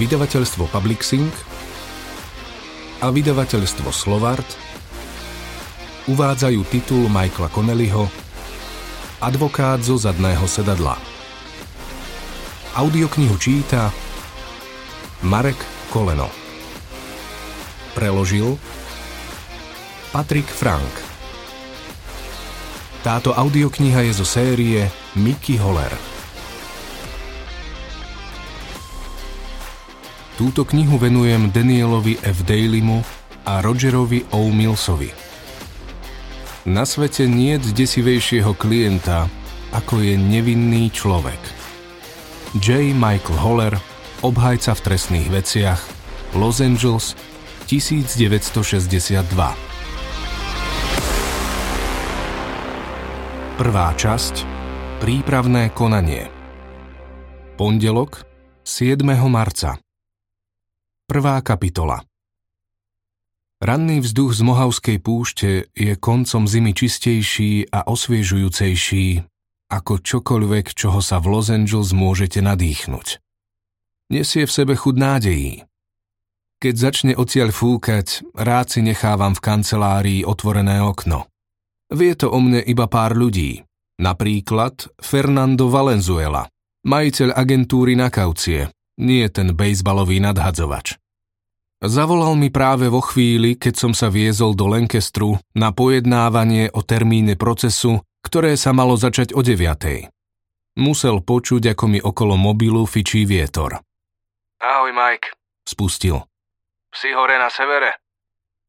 vydavateľstvo Publixing a vydavateľstvo Slovart uvádzajú titul Michaela Connellyho Advokát zo zadného sedadla. Audioknihu číta Marek Koleno. Preložil Patrik Frank. Táto audiokniha je zo série Mickey Haller. Túto knihu venujem Danielovi F. Dalymu a Rogerovi O. Millsovi. Na svete niet desivejšieho klienta, ako je nevinný človek. J. Michael Holler, obhajca v trestných veciach, Los Angeles, 1962. Prvá časť Prípravné konanie. Pondelok, 7. marca. Prvá kapitola. Ranný vzduch z Mohavskej púšte je koncom zimy čistejší a osviežujúcejší ako čokoľvek, čoho sa v Los Angeles môžete nadýchnuť. Nesie v sebe chud nádejí. Keď začne odtiaľ fúkať, rád si nechávam v kancelárii otvorené okno. Vie to o mne iba pár ľudí, napríklad Fernando Valenzuela, majiteľ agentúry na kaucie, nie ten bejzbalový nadhadzovač. Zavolal mi práve vo chvíli, keď som sa viezol do Lancastru na pojednávanie o termíne procesu, ktoré sa malo začať o 9:00. Musel počuť, ako mi okolo mobilu fičí vietor. Ahoj, Mike, spustil. Si hore na severe?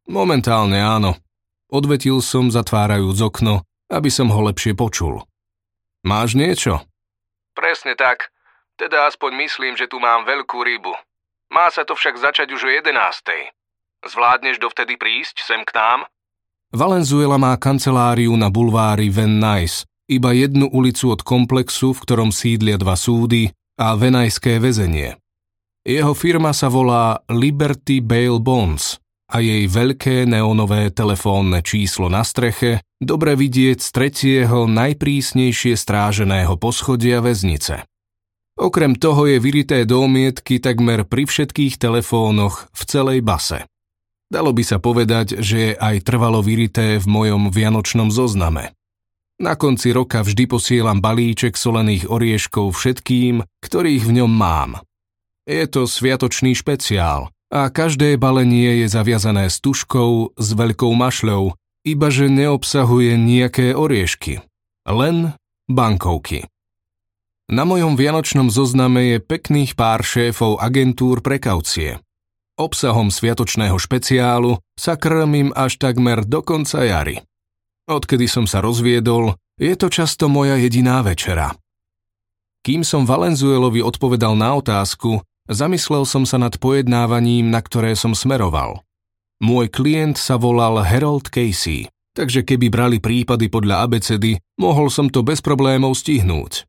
Momentálne áno. Odvetil som, zatvárajúc okno, aby som ho lepšie počul. Máš niečo? Presne tak. Teda aspoň myslím, že tu mám veľkú rybu. Má sa to však začať už o 11:00. Zvládneš dovtedy prísť sem k nám? Valenzuela má kanceláriu na bulvári Van Nuys, iba jednu ulicu od komplexu, v ktorom sídlia dva súdy a venajské väzenie. Jeho firma sa volá Liberty Bail Bonds a jej veľké neonové telefónne číslo na streche dobre vidieť z tretieho najprísnejšie stráženého poschodia väznice. Okrem toho je vyrité do omietky takmer pri všetkých telefónoch v celej base. Dalo by sa povedať, že je aj trvalo vyrité v mojom vianočnom zozname. Na konci roka vždy posielam balíček solených orieškov všetkým, ktorých v ňom mám. Je to sviatočný špeciál a každé balenie je zaviazané s tuškou s veľkou mašľou, ibaže neobsahuje nejaké oriešky, len bankovky. Na mojom vianočnom zozname je pekných pár šéfov agentúr pre kaucie. Obsahom sviatočného špeciálu sa krmím až takmer do konca jary. Odkedy som sa rozviedol, je to často moja jediná večera. Kým som Valenzuelovi odpovedal na otázku, zamyslel som sa nad pojednávaním, na ktoré som smeroval. Môj klient sa volal Harold Casey, takže keby brali prípady podľa abecedy, mohol som to bez problémov stihnúť.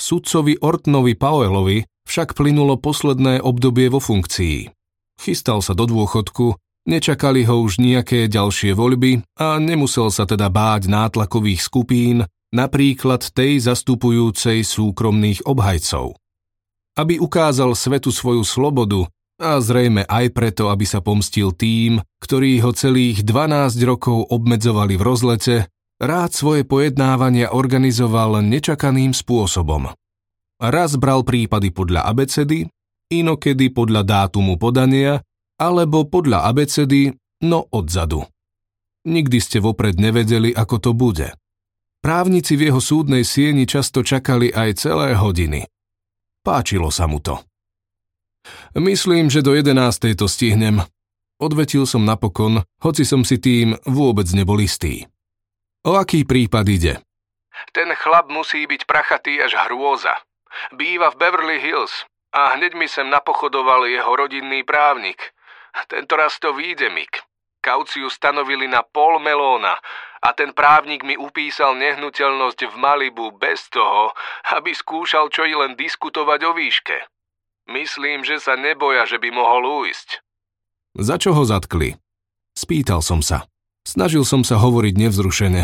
Sudcovi Ortonovi Powellovi však plynulo posledné obdobie vo funkcii. Chystal sa do dôchodku, nečakali ho už nejaké ďalšie voľby a nemusel sa teda báť nátlakových skupín, napríklad tej zastupujúcej súkromných obhajcov. Aby ukázal svetu svoju slobodu a zrejme aj preto, aby sa pomstil tým, ktorí ho celých 12 rokov obmedzovali v rozlete, rád svoje pojednávania organizoval nečakaným spôsobom. Raz bral prípady podľa abecedy, inokedy podľa dátumu podania, alebo podľa abecedy, no odzadu. Nikdy ste vopred nevedeli, ako to bude. Právnici v jeho súdnej sieni často čakali aj celé hodiny. Páčilo sa mu to. Myslím, že do 11:00 to stihnem, odvetil som napokon, hoci som si tým vôbec nebol istý. O aký prípad ide? Ten chlap musí byť prachatý až hrôza. Býva v Beverly Hills a hneď mi sem napochodoval jeho rodinný právnik. Tentoraz to vyjde, Mick. Kauciu stanovili na 500 000 a ten právnik mi upísal nehnuteľnosť v Malibu bez toho, aby skúšal čo i len diskutovať o výške. Myslím, že sa neboja, že by mohol újsť. Za čo ho zatkli? Spýtal som sa. Snažil som sa hovoriť nevzrušene.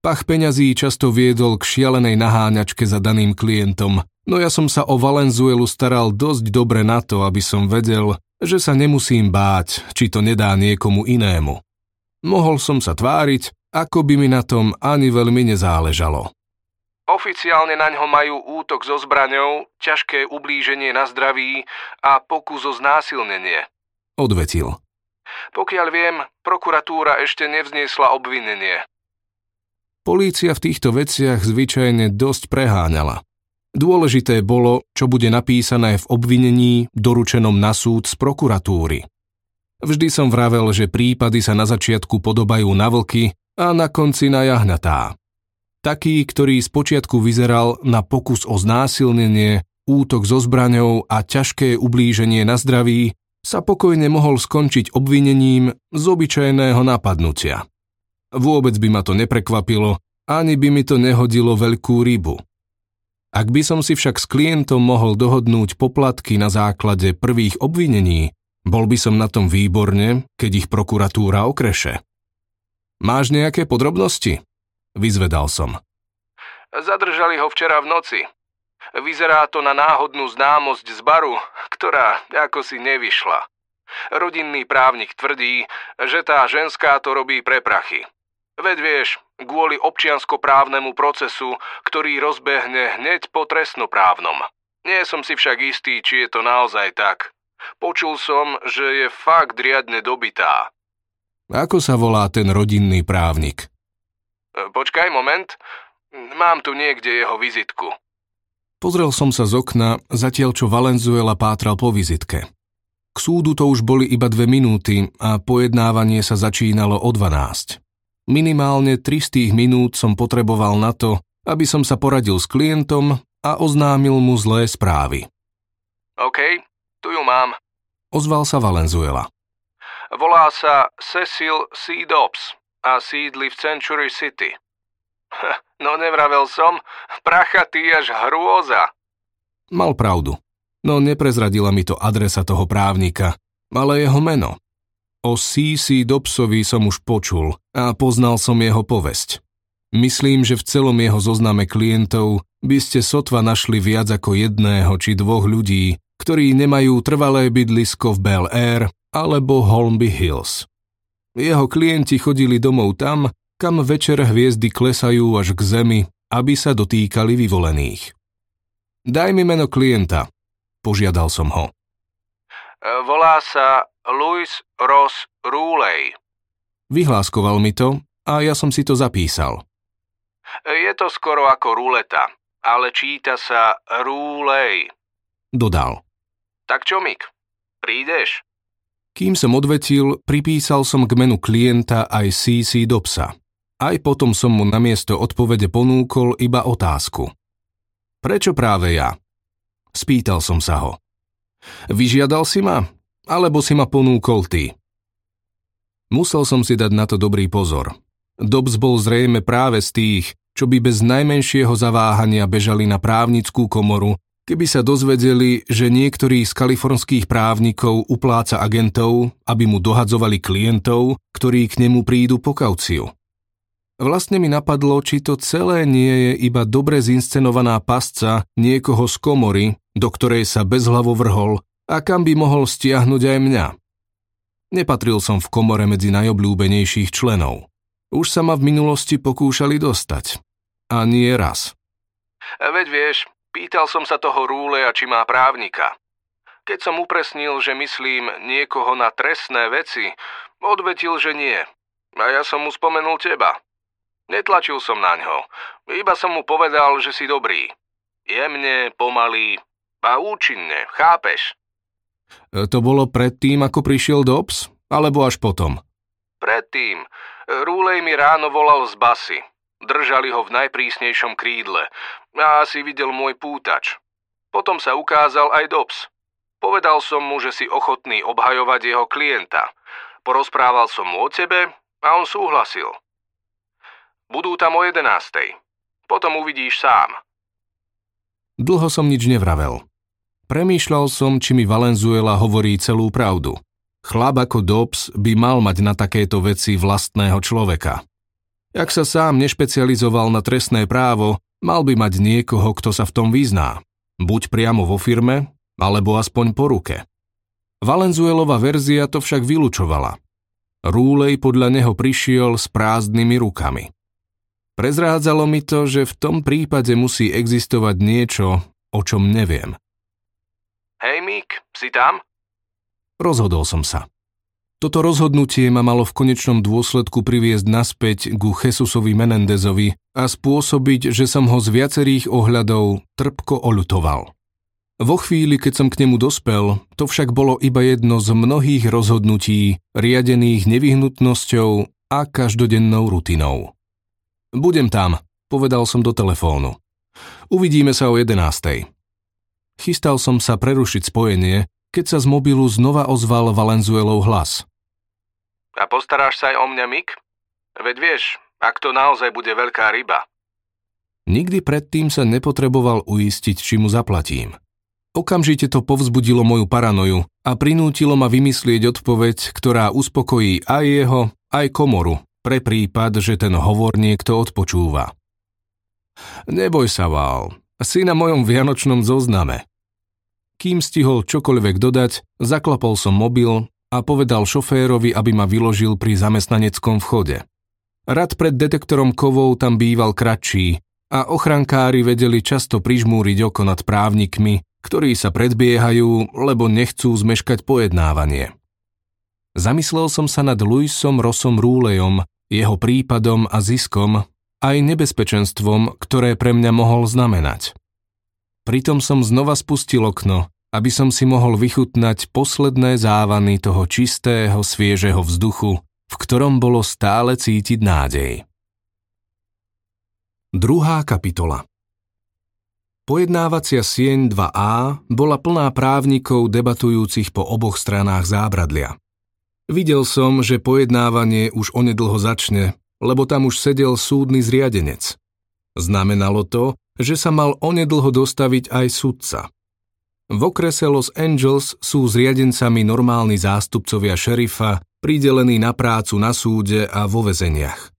Pach peňazí často viedol k šialenej naháňačke za daným klientom No ja som sa o Valenzuelu staral dosť dobre na to, aby som vedel, že sa nemusím báť, či to nedá niekomu inému. Mohol som sa tváriť, ako by mi na tom ani veľmi nezáležalo. Oficiálne naňho majú útok so zbraňou, ťažké ublíženie na zdraví a pokus o znásilnenie, odvetil. Pokiaľ viem, prokuratúra ešte nevzniesla obvinenie. Polícia v týchto veciach zvyčajne dosť preháňala. Dôležité bolo, čo bude napísané v obvinení doručenom na súd z prokuratúry. Vždy som vravel, že prípady sa na začiatku podobajú na vlky a na konci na jahňatá. Taký, ktorý spočiatku vyzeral na pokus o znásilnenie, útok so zbraňou a ťažké ublíženie na zdraví, sa pokojne mohol skončiť obvinením z obyčajného napadnutia. Vôbec by ma to neprekvapilo, ani by mi to nehodilo veľkú rybu. Ak by som si však s klientom mohol dohodnúť poplatky na základe prvých obvinení, bol by som na tom výborne, keď ich prokuratúra okreše. Máš nejaké podrobnosti? Vyzvedal som. Zadržali ho včera v noci. Vyzerá to na náhodnú známosť z baru, ktorá ako si nevyšla. Rodinný právnik tvrdí, že tá ženská to robí pre prachy. Veď vieš, kvôli občianskoprávnemu procesu, ktorý rozbehne hneď po trestnoprávnom. Nie som si však istý, či je to naozaj tak. Počul som, že je fakt riadne dobitá. Ako sa volá ten rodinný právnik? Počkaj moment, mám tu niekde jeho vizitku. Pozrel som sa z okna, zatiaľ čo Valenzuela pátral po vizitke. K súdu to už boli iba 2 minúty a pojednávanie sa začínalo o 12. Minimálne 3 z tých minút som potreboval na to, aby som sa poradil s klientom a oznámil mu zlé správy. OK, tu ju mám, ozval sa Valenzuela. Volá sa Cecil C. Dobbs a sídli v Century City. No nevravel som, prachatý až hrôza. Mal pravdu, no neprezradila mi to adresa toho právnika, ale jeho meno. O C.C. Dobbsovi som už počul a poznal som jeho povesť. Myslím, že v celom jeho zozname klientov by ste sotva našli viac ako 1 či 2 ľudí, ktorí nemajú trvalé bydlisko v Bel Air alebo Holmby Hills. Jeho klienti chodili domov tam, kam večer hviezdy klesajú až k zemi, aby sa dotýkali vyvolených. Daj mi meno klienta, požiadal som ho. Volá sa Luis Ross Rúlej. Vyhláskoval mi to a ja som si to zapísal. Je to skoro ako ruleta, ale číta sa Rúlej, dodal. Tak čo, Mik, prídeš? Kým som odvetil, pripísal som k menu klienta aj C.C. Dobbsa. Aj potom som mu namiesto odpovede ponúkol iba otázku. Prečo práve ja? Spýtal som sa ho. Vyžiadal si ma? Alebo si ma ponúkol ty? Musel som si dať na to dobrý pozor. Dobbs bol zrejme práve z tých, čo by bez najmenšieho zaváhania bežali na právnickú komoru, keby sa dozvedeli, že niektorý z kalifornských právnikov upláca agentov, aby mu dohadzovali klientov, ktorí k nemu prídu po kauciu. Vlastne mi napadlo, či to celé nie je iba dobre zinscenovaná pasca niekoho z komory, do ktorej sa bezhlavo vrhol a kam by mohol stiahnuť aj mňa. Nepatril som v komore medzi najobľúbenejších členov. Už sa ma v minulosti pokúšali dostať. A nie raz. Veď vieš, pýtal som sa toho Rúleja, či má právnika. Keď som upresnil, že myslím niekoho na trestné veci, odvetil, že nie. A ja som mu spomenul teba. Netlačil som na ňo, iba som mu povedal, že si dobrý. Jemne, pomaly a účinne, chápeš? To bolo predtým, ako prišiel Dobbs, alebo až potom? Predtým. Rúlej mi ráno volal z basy. Držali ho v najprísnejšom krídle a asi videl môj pútač. Potom sa ukázal aj Dobbs. Povedal som mu, že si ochotný obhajovať jeho klienta. Porozprával som mu o tebe a on súhlasil. Budú tam o 11:00. Potom uvidíš sám. Dlho som nič nevravel. Premýšľal som, či mi Valenzuela hovorí celú pravdu. Chlap ako Dobbs by mal mať na takéto veci vlastného človeka. Ak sa sám nešpecializoval na trestné právo, mal by mať niekoho, kto sa v tom vyzná. buď priamo vo firme, alebo aspoň po ruke. Valenzuelova verzia to však vylučovala. Rúlej podľa neho prišiel s prázdnymi rukami. Prezrádzalo mi to, že v tom prípade musí existovať niečo, o čom neviem. Hej, Mík, si tam? Rozhodol som sa. Toto rozhodnutie ma malo v konečnom dôsledku priviesť naspäť ku Jesusovi Menendezovi a spôsobiť, že som ho z viacerých ohľadov trpko oľutoval. Vo chvíli, keď som k nemu dospel, to však bolo iba jedno z mnohých rozhodnutí, riadených nevyhnutnosťou a každodennou rutinou. Budem tam, povedal som do telefónu. Uvidíme sa o 11:00. Chystal som sa prerušiť spojenie, keď sa z mobilu znova ozval Valenzuelov hlas. A postaráš sa aj o mňa, Mick? Veď vieš, ak to naozaj bude veľká ryba. Nikdy predtým sa nepotreboval uistiť, či mu zaplatím. Okamžite to povzbudilo moju paranoju a prinútilo ma vymyslieť odpoveď, ktorá uspokojí aj jeho, aj komoru, pre prípad, že ten hovor niekto odpočúva. Neboj sa, Val, si na mojom vianočnom zozname. Kým stihol čokoľvek dodať, zaklapol som mobil a povedal šoférovi, aby ma vyložil pri zamestnaneckom vchode. Rad pred detektorom kovov tam býval kratší a ochrankári vedeli často prižmúriť oko nad právnikmi, ktorí sa predbiehajú, lebo nechcú zmeškať pojednávanie. Zamyslel som sa nad Luisom Rossom Rúlejom, jeho prípadom a ziskom, aj nebezpečenstvom, ktoré pre mňa mohol znamenať. Pritom som znova spustil okno, aby som si mohol vychutnať posledné závany toho čistého, sviežého vzduchu, v ktorom bolo stále cítiť nádej. 2. kapitola. Pojednávacia sieň 2A bola plná právnikov debatujúcich po oboch stranách zábradlia. Videl som, že pojednávanie už onedlho začne, lebo tam už sedel súdny zriadenec. Znamenalo to, že sa mal onedlho dostaviť aj sudca. V okrese Los Angeles sú zriadencami normálni zástupcovia šerifa, pridelení na prácu na súde a vo väzeniach.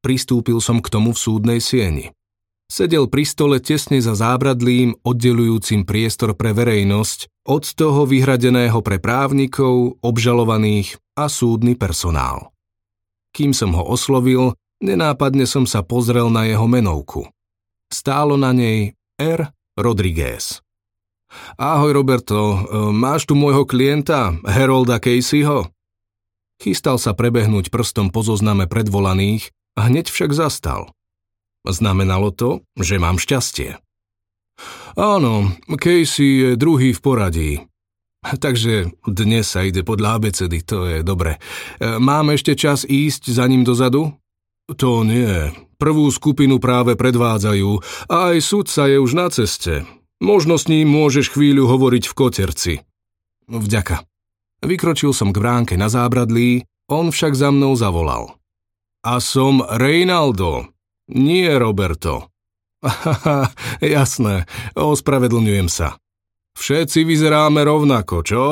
Pristúpil som k tomu v súdnej sieni. Sedel pri stole tesne za zábradlím, oddeľujúcim priestor pre verejnosť od toho vyhradeného pre právnikov, obžalovaných a súdny personál. Kým som ho oslovil, nenápadne som sa pozrel na jeho menovku. Stálo na nej R. Rodriguez. Ahoj Roberto, máš tu môjho klienta, Harolda Caseyho? Chystal sa prebehnúť prstom po zozname predvolaných, hneď však zastal. Znamenalo to, že mám šťastie. Áno, Casey je druhý v poradí. Takže dnes sa ide podľa abecedy, to je dobre. Mám ešte čas ísť za ním dozadu? To nie. Prvú skupinu práve predvádzajú a aj sudca je už na ceste. Možno s ním môžeš chvíľu hovoriť v koterci. Vďaka. Vykročil som k bránke na zábradlí, on však za mnou zavolal. A som Reinaldo. Nie, Roberto. Haha, jasné, ospravedlňujem sa. Všetci vyzeráme rovnako, čo?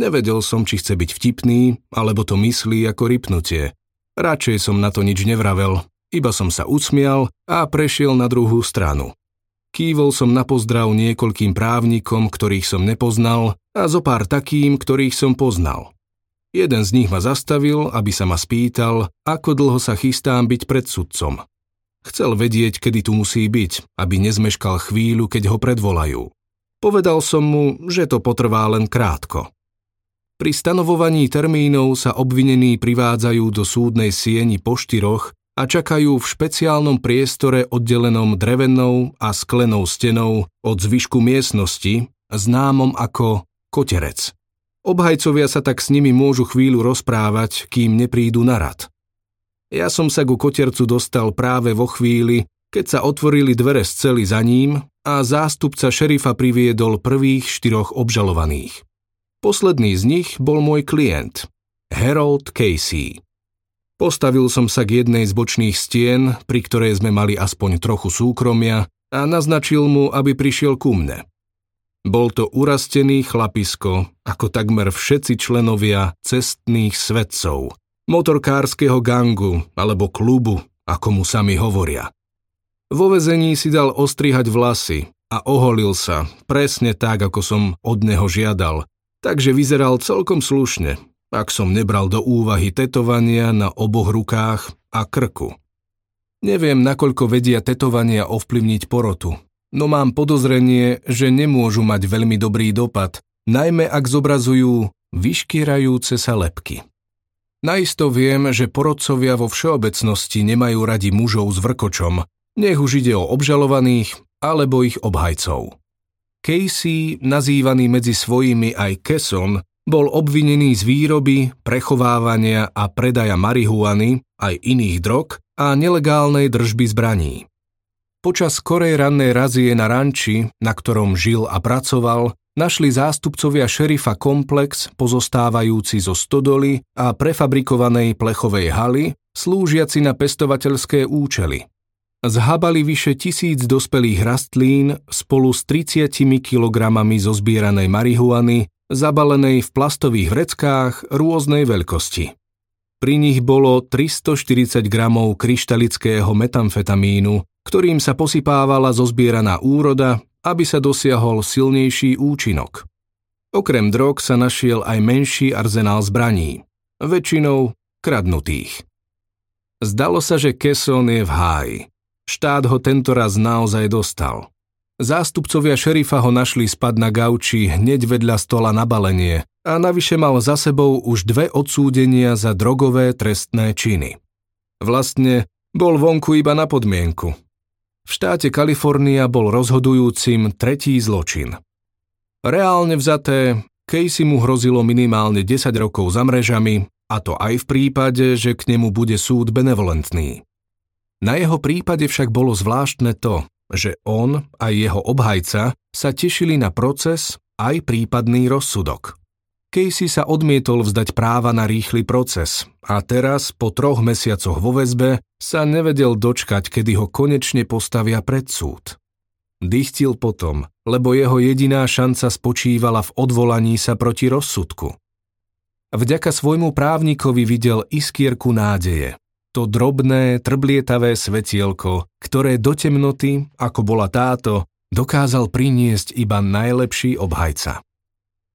Nevedel som, či chce byť vtipný, alebo to myslí ako rypnutie. Radšej som na to nič nevravel, iba som sa usmial a prešiel na druhú stranu. Kývol som na pozdrav niekoľkým právnikom, ktorých som nepoznal, a zopár takým, ktorých som poznal. Jeden z nich ma zastavil, aby sa ma spýtal, ako dlho sa chystám byť pred sudcom. Chcel vedieť, kedy tu musí byť, aby nezmeškal chvíľu, keď ho predvolajú. Povedal som mu, že to potrvá len krátko. Pri stanovovaní termínov sa obvinení privádzajú do súdnej sieni po štyroch a čakajú v špeciálnom priestore oddelenom drevenou a sklenou stenou od zvyšku miestnosti, známom ako koterec. Obhajcovia sa tak s nimi môžu chvíľu rozprávať, kým neprídu na rad. Ja som sa ku kotercu dostal práve vo chvíli, keď sa otvorili dvere z cely za ním a zástupca šerifa priviedol prvých štyroch obžalovaných. Posledný z nich bol môj klient, Harold Casey. Postavil som sa k jednej z bočných stien, pri ktorej sme mali aspoň trochu súkromia, a naznačil mu, aby prišiel ku mne. Bol to urastený chlapisko, ako takmer všetci členovia cestných svedcov, motorkárskeho gangu alebo klubu, ako mu sami hovoria. Vo väzení si dal ostrihať vlasy a oholil sa, presne tak, ako som od neho žiadal, takže vyzeral celkom slušne, ak som nebral do úvahy tetovania na oboch rukách a krku. Neviem, nakoľko vedia tetovania ovplyvniť porotu, no mám podozrenie, že nemôžu mať veľmi dobrý dopad, najmä ak zobrazujú vyškierajúce sa lebky. Naisto viem, že porodcovia vo všeobecnosti nemajú radi mužov s vrkočom, nech už ide o obžalovaných alebo ich obhajcov. Casey, nazývaný medzi svojimi aj Kesson, bol obvinený z výroby, prechovávania a predaja marihuany, aj iných drog a nelegálnej držby zbraní. Počas skorej rannej razie na ranči, na ktorom žil a pracoval, našli zástupcovia šerifa komplex pozostávajúci zo stodoly a prefabrikovanej plechovej haly, slúžiaci na pestovateľské účely. Zhabali vyše 1000 dospelých rastlín spolu s 30 kilogramami zozbieranej marihuany, zabalenej v plastových vreckách rôznej veľkosti. Pri nich bolo 340 gramov kryštalického metamfetamínu, ktorým sa posypávala zozbieraná úroda, aby sa dosiahol silnejší účinok. Okrem drog sa našiel aj menší arzenál zbraní, väčšinou kradnutých. Zdalo sa, že Kesson je v háji. Štát ho tentoraz naozaj dostal. Zástupcovia šerifa ho našli spať na gauči hneď vedľa stola na balenie a navyše mal za sebou už 2 odsúdenia za drogové trestné činy. Vlastne bol vonku iba na podmienku. V štáte Kalifornia bol rozhodujúcim 3. zločin. Reálne vzaté, Casey mu hrozilo minimálne 10 rokov za mrežami, a to aj v prípade, že k nemu bude súd benevolentný. Na jeho prípade však bolo zvláštne to, že on a jeho obhajca sa tešili na proces aj prípadný rozsudok. Casey sa odmietol vzdať práva na rýchly proces a teraz, po 3 mesiacoch vo väzbe, sa nevedel dočkať, kedy ho konečne postavia pred súd. Dychtil potom, lebo jeho jediná šanca spočívala v odvolaní sa proti rozsudku. Vďaka svojmu právnikovi videl iskierku nádeje, to drobné, trblietavé svetielko, ktoré do temnoty, ako bola táto, dokázal priniesť iba najlepší obhajca.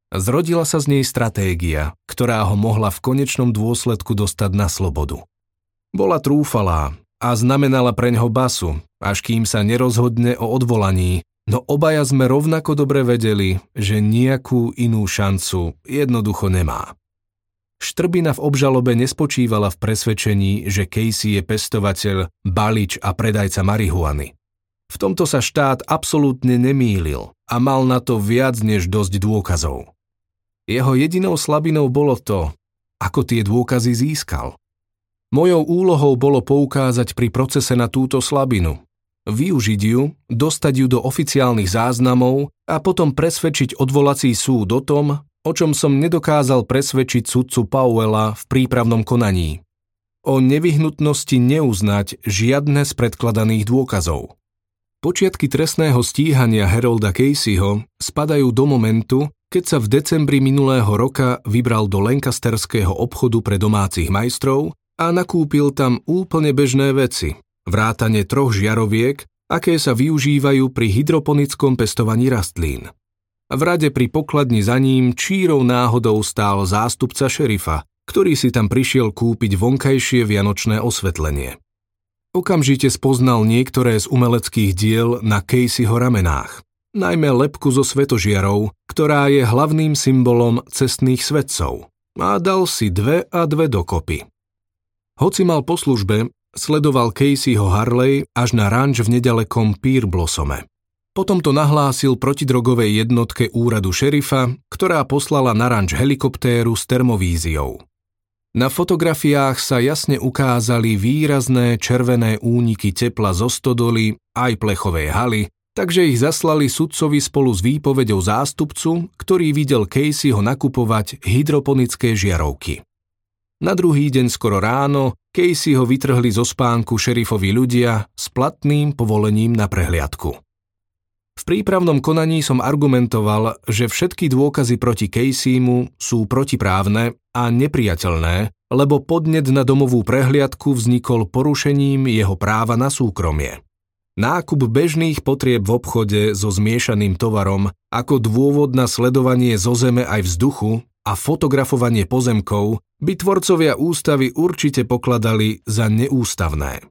Zrodila sa z nej stratégia, ktorá ho mohla v konečnom dôsledku dostať na slobodu. Bola trúfalá a znamenala preňho basu, až kým sa nerozhodne o odvolaní, no obaja sme rovnako dobre vedeli, že nejakú inú šancu jednoducho nemá. Štrbina v obžalobe nespočívala v presvedčení, že Casey je pestovateľ, balič a predajca marihuany. V tomto sa štát absolútne nemýlil a mal na to viac než dosť dôkazov. Jeho jedinou slabinou bolo to, ako tie dôkazy získal. Mojou úlohou bolo poukázať pri procese na túto slabinu, využiť ju, dostať ju do oficiálnych záznamov a potom presvedčiť odvolací súd o tom, o čom som nedokázal presvedčiť sudcu Powella v prípravnom konaní. O nevyhnutnosti neuznať žiadne z predkladaných dôkazov. Počiatky trestného stíhania Harolda Caseyho spadajú do momentu, keď sa v decembri minulého roka vybral do lancasterského obchodu pre domácich majstrov a nakúpil tam úplne bežné veci, vrátane 3 žiaroviek, aké sa využívajú pri hydroponickom pestovaní rastlín. V rade pri pokladni za ním čírou náhodou stál zástupca šerifa, ktorý si tam prišiel kúpiť vonkajšie vianočné osvetlenie. Okamžite spoznal niektoré z umeleckých diel na Caseyho ramenách, najmä lebku so svetožiarou, ktorá je hlavným symbolom cestných svetcov, a dal si 2 a 2 dokopy. Hoci mal po službe, sledoval Caseyho Harley až na ranč v nedalekom Pear Blossome. Potom to nahlásil protidrogovej jednotke úradu šerifa, ktorá poslala na ranč helikoptéru s termovíziou. Na fotografiách sa jasne ukázali výrazné červené úniky tepla zo stodoly aj plechovej haly, takže ich zaslali sudcovi spolu s výpovedou zástupcu, ktorý videl Caseyho nakupovať hydroponické žiarovky. Na druhý deň skoro ráno Caseyho vytrhli zo spánku šerifovi ľudia s platným povolením na prehliadku. V prípravnom konaní som argumentoval, že všetky dôkazy proti Caseymu sú protiprávne a neprijateľné, lebo podnet na domovú prehliadku vznikol porušením jeho práva na súkromie. nákup bežných potrieb v obchode so zmiešaným tovarom ako dôvod na sledovanie zo zeme aj vzduchu a fotografovanie pozemkov by tvorcovia ústavy určite pokladali za neústavné.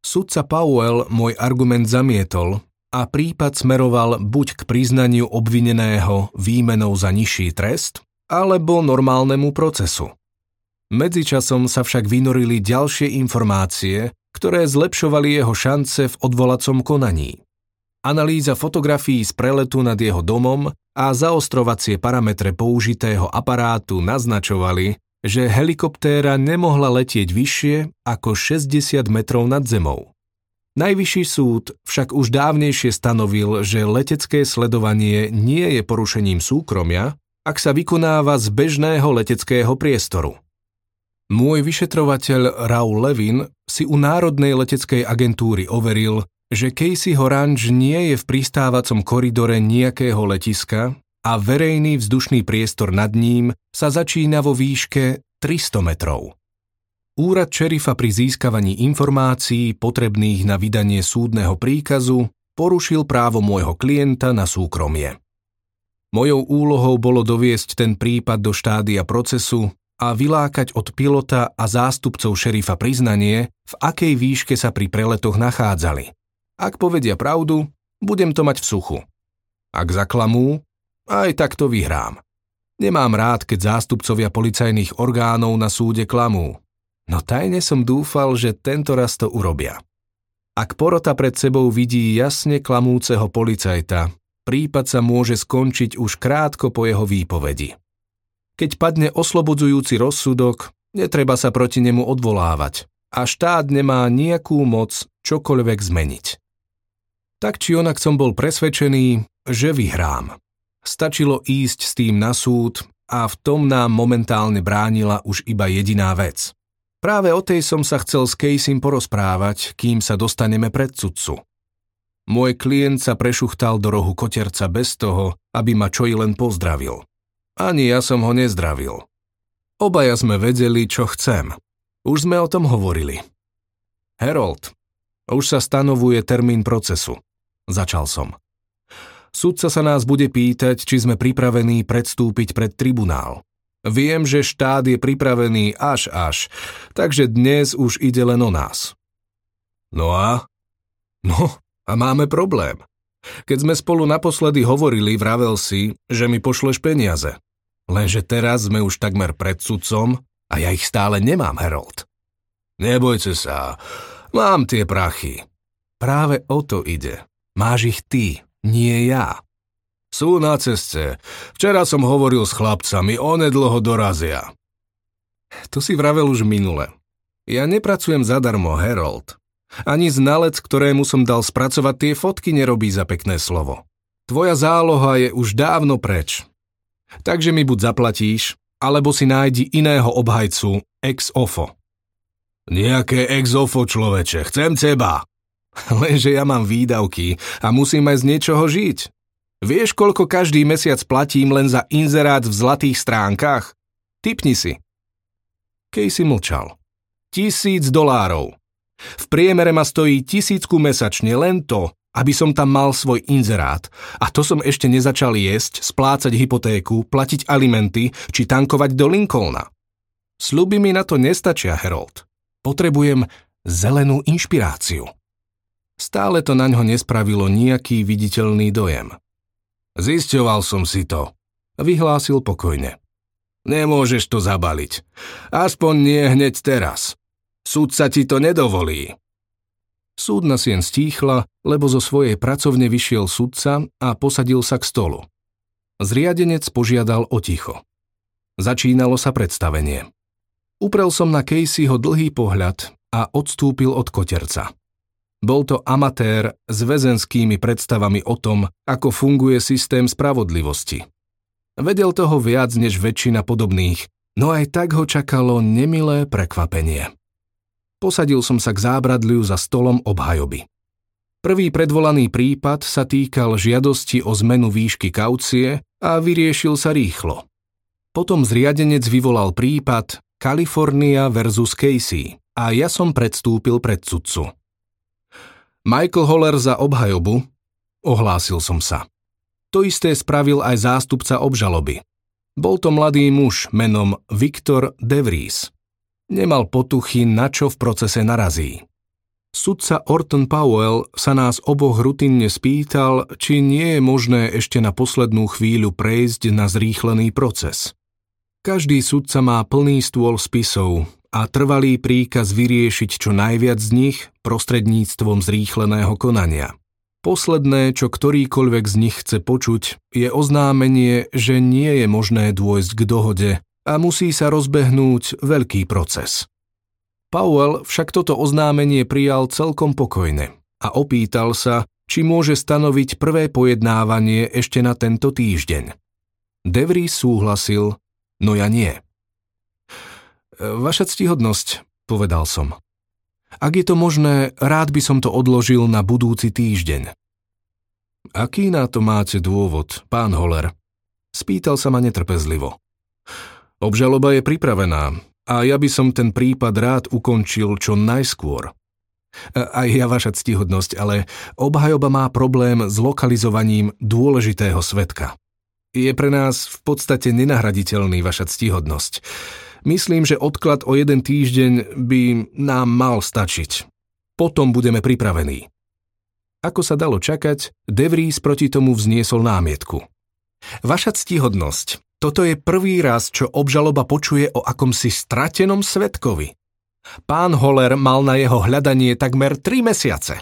Sudca Powell môj argument zamietol a prípad smeroval buď k priznaniu obvineného výmenou za nižší trest, alebo normálnemu procesu. Medzičasom sa však vynorili ďalšie informácie, ktoré zlepšovali jeho šance v odvolacom konaní. Analýza fotografií z preletu nad jeho domom a zaostrovacie parametre použitého aparátu naznačovali, že helikoptéra nemohla letieť vyššie ako 60 metrov nad zemou. Najvyšší súd však už dávnejšie stanovil, že letecké sledovanie nie je porušením súkromia, ak sa vykonáva z bežného leteckého priestoru. Môj vyšetrovateľ Raul Levin si u Národnej leteckej agentúry overil, že Caseyho ranč nie je v pristávacom koridore nejakého letiska a verejný vzdušný priestor nad ním sa začína vo výške 300 metrov. Úrad šerifa pri získavaní informácií potrebných na vydanie súdneho príkazu porušil právo môjho klienta na súkromie. Mojou úlohou bolo doviesť ten prípad do štádia procesu a vylákať od pilota a zástupcov šerifa priznanie, v akej výške sa pri preletoch nachádzali. Ak povedia pravdu, budem to mať v suchu. Ak zaklamú, aj tak to vyhrám. Nemám rád, keď zástupcovia policajných orgánov na súde klamú. No tajne som dúfal, že tento raz to urobia. Ak porota pred sebou vidí jasne klamúceho policajta, prípad sa môže skončiť už krátko po jeho výpovedi. Keď padne oslobodzujúci rozsudok, netreba sa proti nemu odvolávať a štát nemá nejakú moc čokoľvek zmeniť. Tak či onak som bol presvedčený, že vyhrám. Stačilo ísť s tým na súd a v tom nám momentálne bránila už iba jediná vec. Práve o tej som sa chcel s Caseym porozprávať, kým sa dostaneme pred sudcu. Môj klient sa prešuchtal do rohu koterca bez toho, aby ma čo i len pozdravil. Ani ja som ho nezdravil. Obaja sme vedeli, čo chcem. Už sme o tom hovorili. Harold, už sa stanovuje termín procesu. Začal som. Sudca sa nás bude pýtať, či sme pripravení predstúpiť pred tribunál. Viem, že štát je pripravený až, takže dnes už ide len o nás. No a? No, a máme problém. Keď sme spolu naposledy hovorili, vravel si, že mi pošleš peniaze. Lenže teraz sme už takmer pred sudcom a ja ich stále nemám, Harold. Nebojte sa, mám tie prachy. Práve o to ide. Máš ich ty, nie ja. Sú na ceste. Včera som hovoril s chlapcami, onedlho dorazia. To si vravel už minule. Ja nepracujem zadarmo, Harold. Ani znalec, ktorému som dal spracovať tie fotky, nerobí za pekné slovo. Tvoja záloha je už dávno preč. Takže mi buď zaplatíš, alebo si nájdi iného obhajcu ex ofo. Nejaké ex ofo, človeče, chcem teba. Lenže ja mám výdavky a musím aj z niečoho žiť. Vieš, koľko každý mesiac platím len za inzerát v zlatých stránkach? Tipni si. Casey mlčal. $1,000. V priemere ma stojí $1,000 mesačne len to, aby som tam mal svoj inzerát. A to som ešte nezačal jesť, splácať hypotéku, platiť alimenty či tankovať do Lincolna. Sľuby mi na to nestačia, Harold. Potrebujem zelenú inšpiráciu. Stále to na ňo nespravilo nejaký viditeľný dojem. Zisťoval som si to, vyhlásil pokojne. Nemôžeš to zabaliť. Aspoň nie hneď teraz. Sudca ti to nedovolí. Súdna sieň stíchla, lebo zo svojej pracovne vyšiel sudca a posadil sa k stolu. Zriadenec požiadal o ticho. Začínalo sa predstavenie. Uprel som na Caseyho dlhý pohľad a odstúpil od koterca. Bol to amatér s väzenskými predstavami o tom, ako funguje systém spravodlivosti. Vedel toho viac než väčšina podobných, no aj tak ho čakalo nemilé prekvapenie. Posadil som sa k zábradliu za stolom obhajoby. Prvý predvolaný prípad sa týkal žiadosti o zmenu výšky kaucie a vyriešil sa rýchlo. Potom zriadenec vyvolal prípad California versus Casey a ja som predstúpil pred sudcu. Michael Haller za obhajobu, ohlásil som sa. To isté spravil aj zástupca obžaloby. Bol to mladý muž menom Victor DeVries. Nemal potuchy, na čo v procese narazí. Sudca Orton Powell sa nás oboch rutinne spýtal, či nie je možné ešte na poslednú chvíľu prejsť na zrýchlený proces. Každý sudca má plný stôl spisov a trvalý príkaz vyriešiť čo najviac z nich prostredníctvom zrýchleného konania. Posledné, čo ktorýkoľvek z nich chce počuť, je oznámenie, že nie je možné dôjsť k dohode a musí sa rozbehnúť veľký proces. Powell však toto oznámenie prijal celkom pokojne a opýtal sa, či môže stanoviť prvé pojednávanie ešte na tento týždeň. DeVries súhlasil, no ja nie. Vaša ctihodnosť, povedal som. Ak je to možné, rád by som to odložil na budúci týždeň. Aký na to máte dôvod, pán Haller? Spýtal sa ma netrpezlivo. Obžaloba je pripravená. A ja by som ten prípad rád ukončil čo najskôr. Aj ja, vaša ctihodnosť, ale obhajoba má problém s lokalizovaním dôležitého svedka. Je pre nás v podstate nenahraditeľný, vaša ctihodnosť. Myslím, že odklad o jeden týždeň by nám mal stačiť. Potom budeme pripravení. Ako sa dalo čakať, DeVries proti tomu vzniesol námietku. Vaša ctihodnosť, toto je prvý raz, čo obžaloba počuje o akomsi stratenom svedkovi. Pán Haller mal na jeho hľadanie takmer 3 mesiace.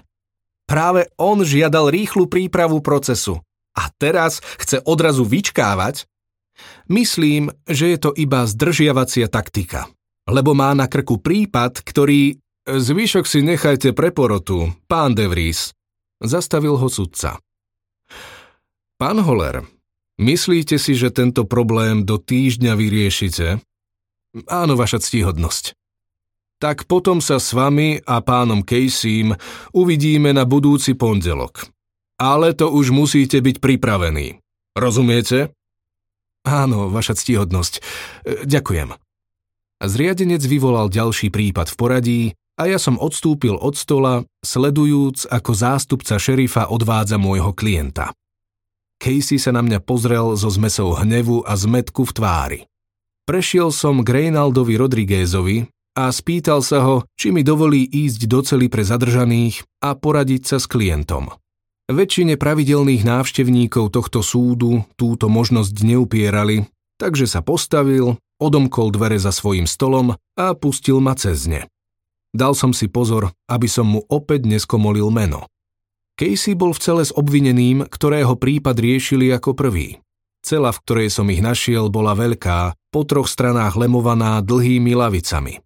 Práve on žiadal rýchlu prípravu procesu a teraz chce odrazu vyčkávať? Myslím, že je to iba zdržiavacia taktika, lebo má na krku prípad, ktorý... Zvyšok si nechajte pre porotu, pán DeVries, zastavil ho sudca. Pán Haller, myslíte si, že tento problém do týždňa vyriešite? Áno, vaša ctihodnosť. Tak potom sa s vami a pánom Caseym uvidíme na budúci pondelok. Ale to už musíte byť pripravení. Rozumiete? Áno, vaša ctihodnosť. Ďakujem. Zriadenec vyvolal ďalší prípad v poradí a ja som odstúpil od stola, sledujúc, ako zástupca šerifa odvádza môjho klienta. Casey sa na mňa pozrel so zmesou hnevu a zmätku v tvári. Prešiel som k Reinaldovi Rodriguezovi a spýtal sa ho, či mi dovolí ísť do cely pre zadržaných a poradiť sa s klientom. Väčšine pravidelných návštevníkov tohto súdu túto možnosť neupierali, takže sa postavil, odomkol dvere za svojím stolom a pustil ma cez ne. Dal som si pozor, aby som mu opäť neskomolil meno. Casey bol v cele s obvineným, ktorého prípad riešili ako prvý. Cela, v ktorej som ich našiel, bola veľká, po 3 stranách lemovaná dlhými lavicami.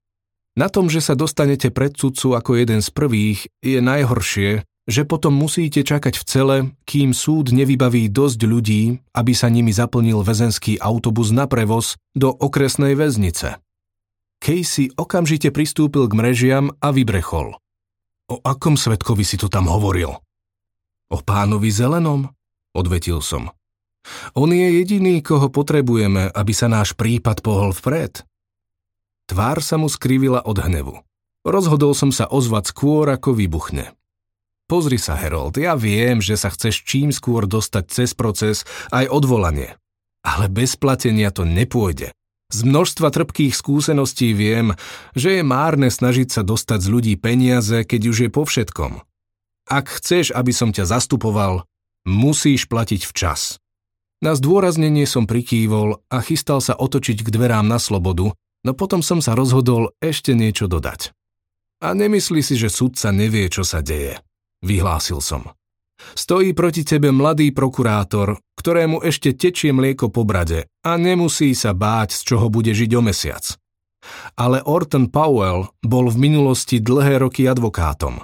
Na tom, že sa dostanete pred sudcu ako jeden z prvých, je najhoršie, že potom musíte čakať v cele, kým súd nevybaví dosť ľudí, aby sa nimi zaplnil väzenský autobus na prevoz do okresnej väznice. Casey okamžite pristúpil k mrežiam a vybrechol. O akom svedkovi si to tam hovoril? O pánovi Zelenom, odvetil som. On je jediný, koho potrebujeme, aby sa náš prípad pohol vpred. Tvár sa mu skrivila od hnevu. Rozhodol som sa ozvať skôr, ako vybuchne. Pozri sa, Harold, ja viem, že sa chceš čím skôr dostať cez proces aj odvolanie. Ale bez platenia to nepôjde. Z množstva trpkých skúseností viem, že je márne snažiť sa dostať z ľudí peniaze, keď už je po všetkom. Ak chceš, aby som ťa zastupoval, musíš platiť včas. Na zdôraznenie som prikývol a chystal sa otočiť k dverám na slobodu, no potom som sa rozhodol ešte niečo dodať. A nemyslí si, že sudca nevie, čo sa deje, vyhlásil som. Stojí proti tebe mladý prokurátor, ktorému ešte tečie mlieko po brade a nemusí sa báť, z čoho bude žiť o mesiac. Ale Orton Powell bol v minulosti dlhé roky advokátom.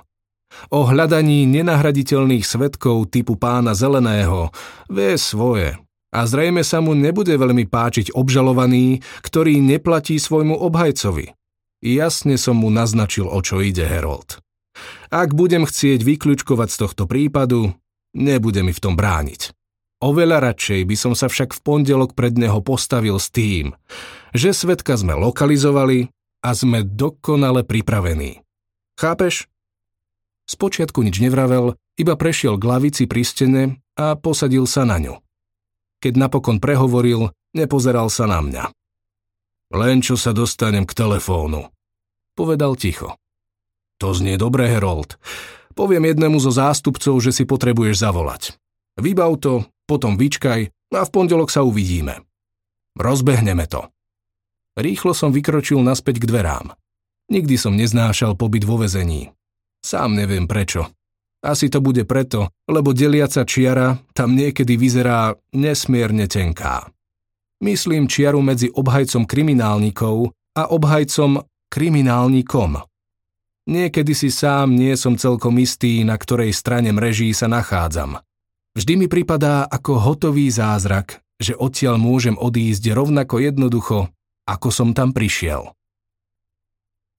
O hľadaní nenahraditeľných svedkov typu pána Zeleného vie svoje a zrejme sa mu nebude veľmi páčiť obžalovaný, ktorý neplatí svojmu obhajcovi. Jasne som mu naznačil, o čo ide, Harold. Ak budem chcieť vykľučkovať z tohto prípadu, nebude mi v tom brániť. Oveľa radšej by som sa však v pondelok pred neho postavil s tým, že svedka sme lokalizovali a sme dokonale pripravení. Chápeš? Spočiatku nič nevravel, iba prešiel k lavici pri stene a posadil sa na ňu. Keď napokon prehovoril, nepozeral sa na mňa. Len čo sa dostanem k telefónu, povedal ticho. To znie dobre, Harold. Poviem jednému zo zástupcov, že si potrebuješ zavolať. Vybav to, potom vyčkaj a v pondelok sa uvidíme. Rozbehneme to. Rýchlo som vykročil naspäť k dverám. Nikdy som neznášal pobyt vo väzení. Sám neviem prečo. Asi to bude preto, lebo deliaca čiara tam niekedy vyzerá nesmierne tenká. Myslím čiaru medzi obhajcom kriminálnikov a obhajcom kriminálnikom. Niekedy si sám nie som celkom istý, na ktorej strane mreží sa nachádzam. Vždy mi pripadá ako hotový zázrak, že odtiaľ môžem odísť rovnako jednoducho, ako som tam prišiel.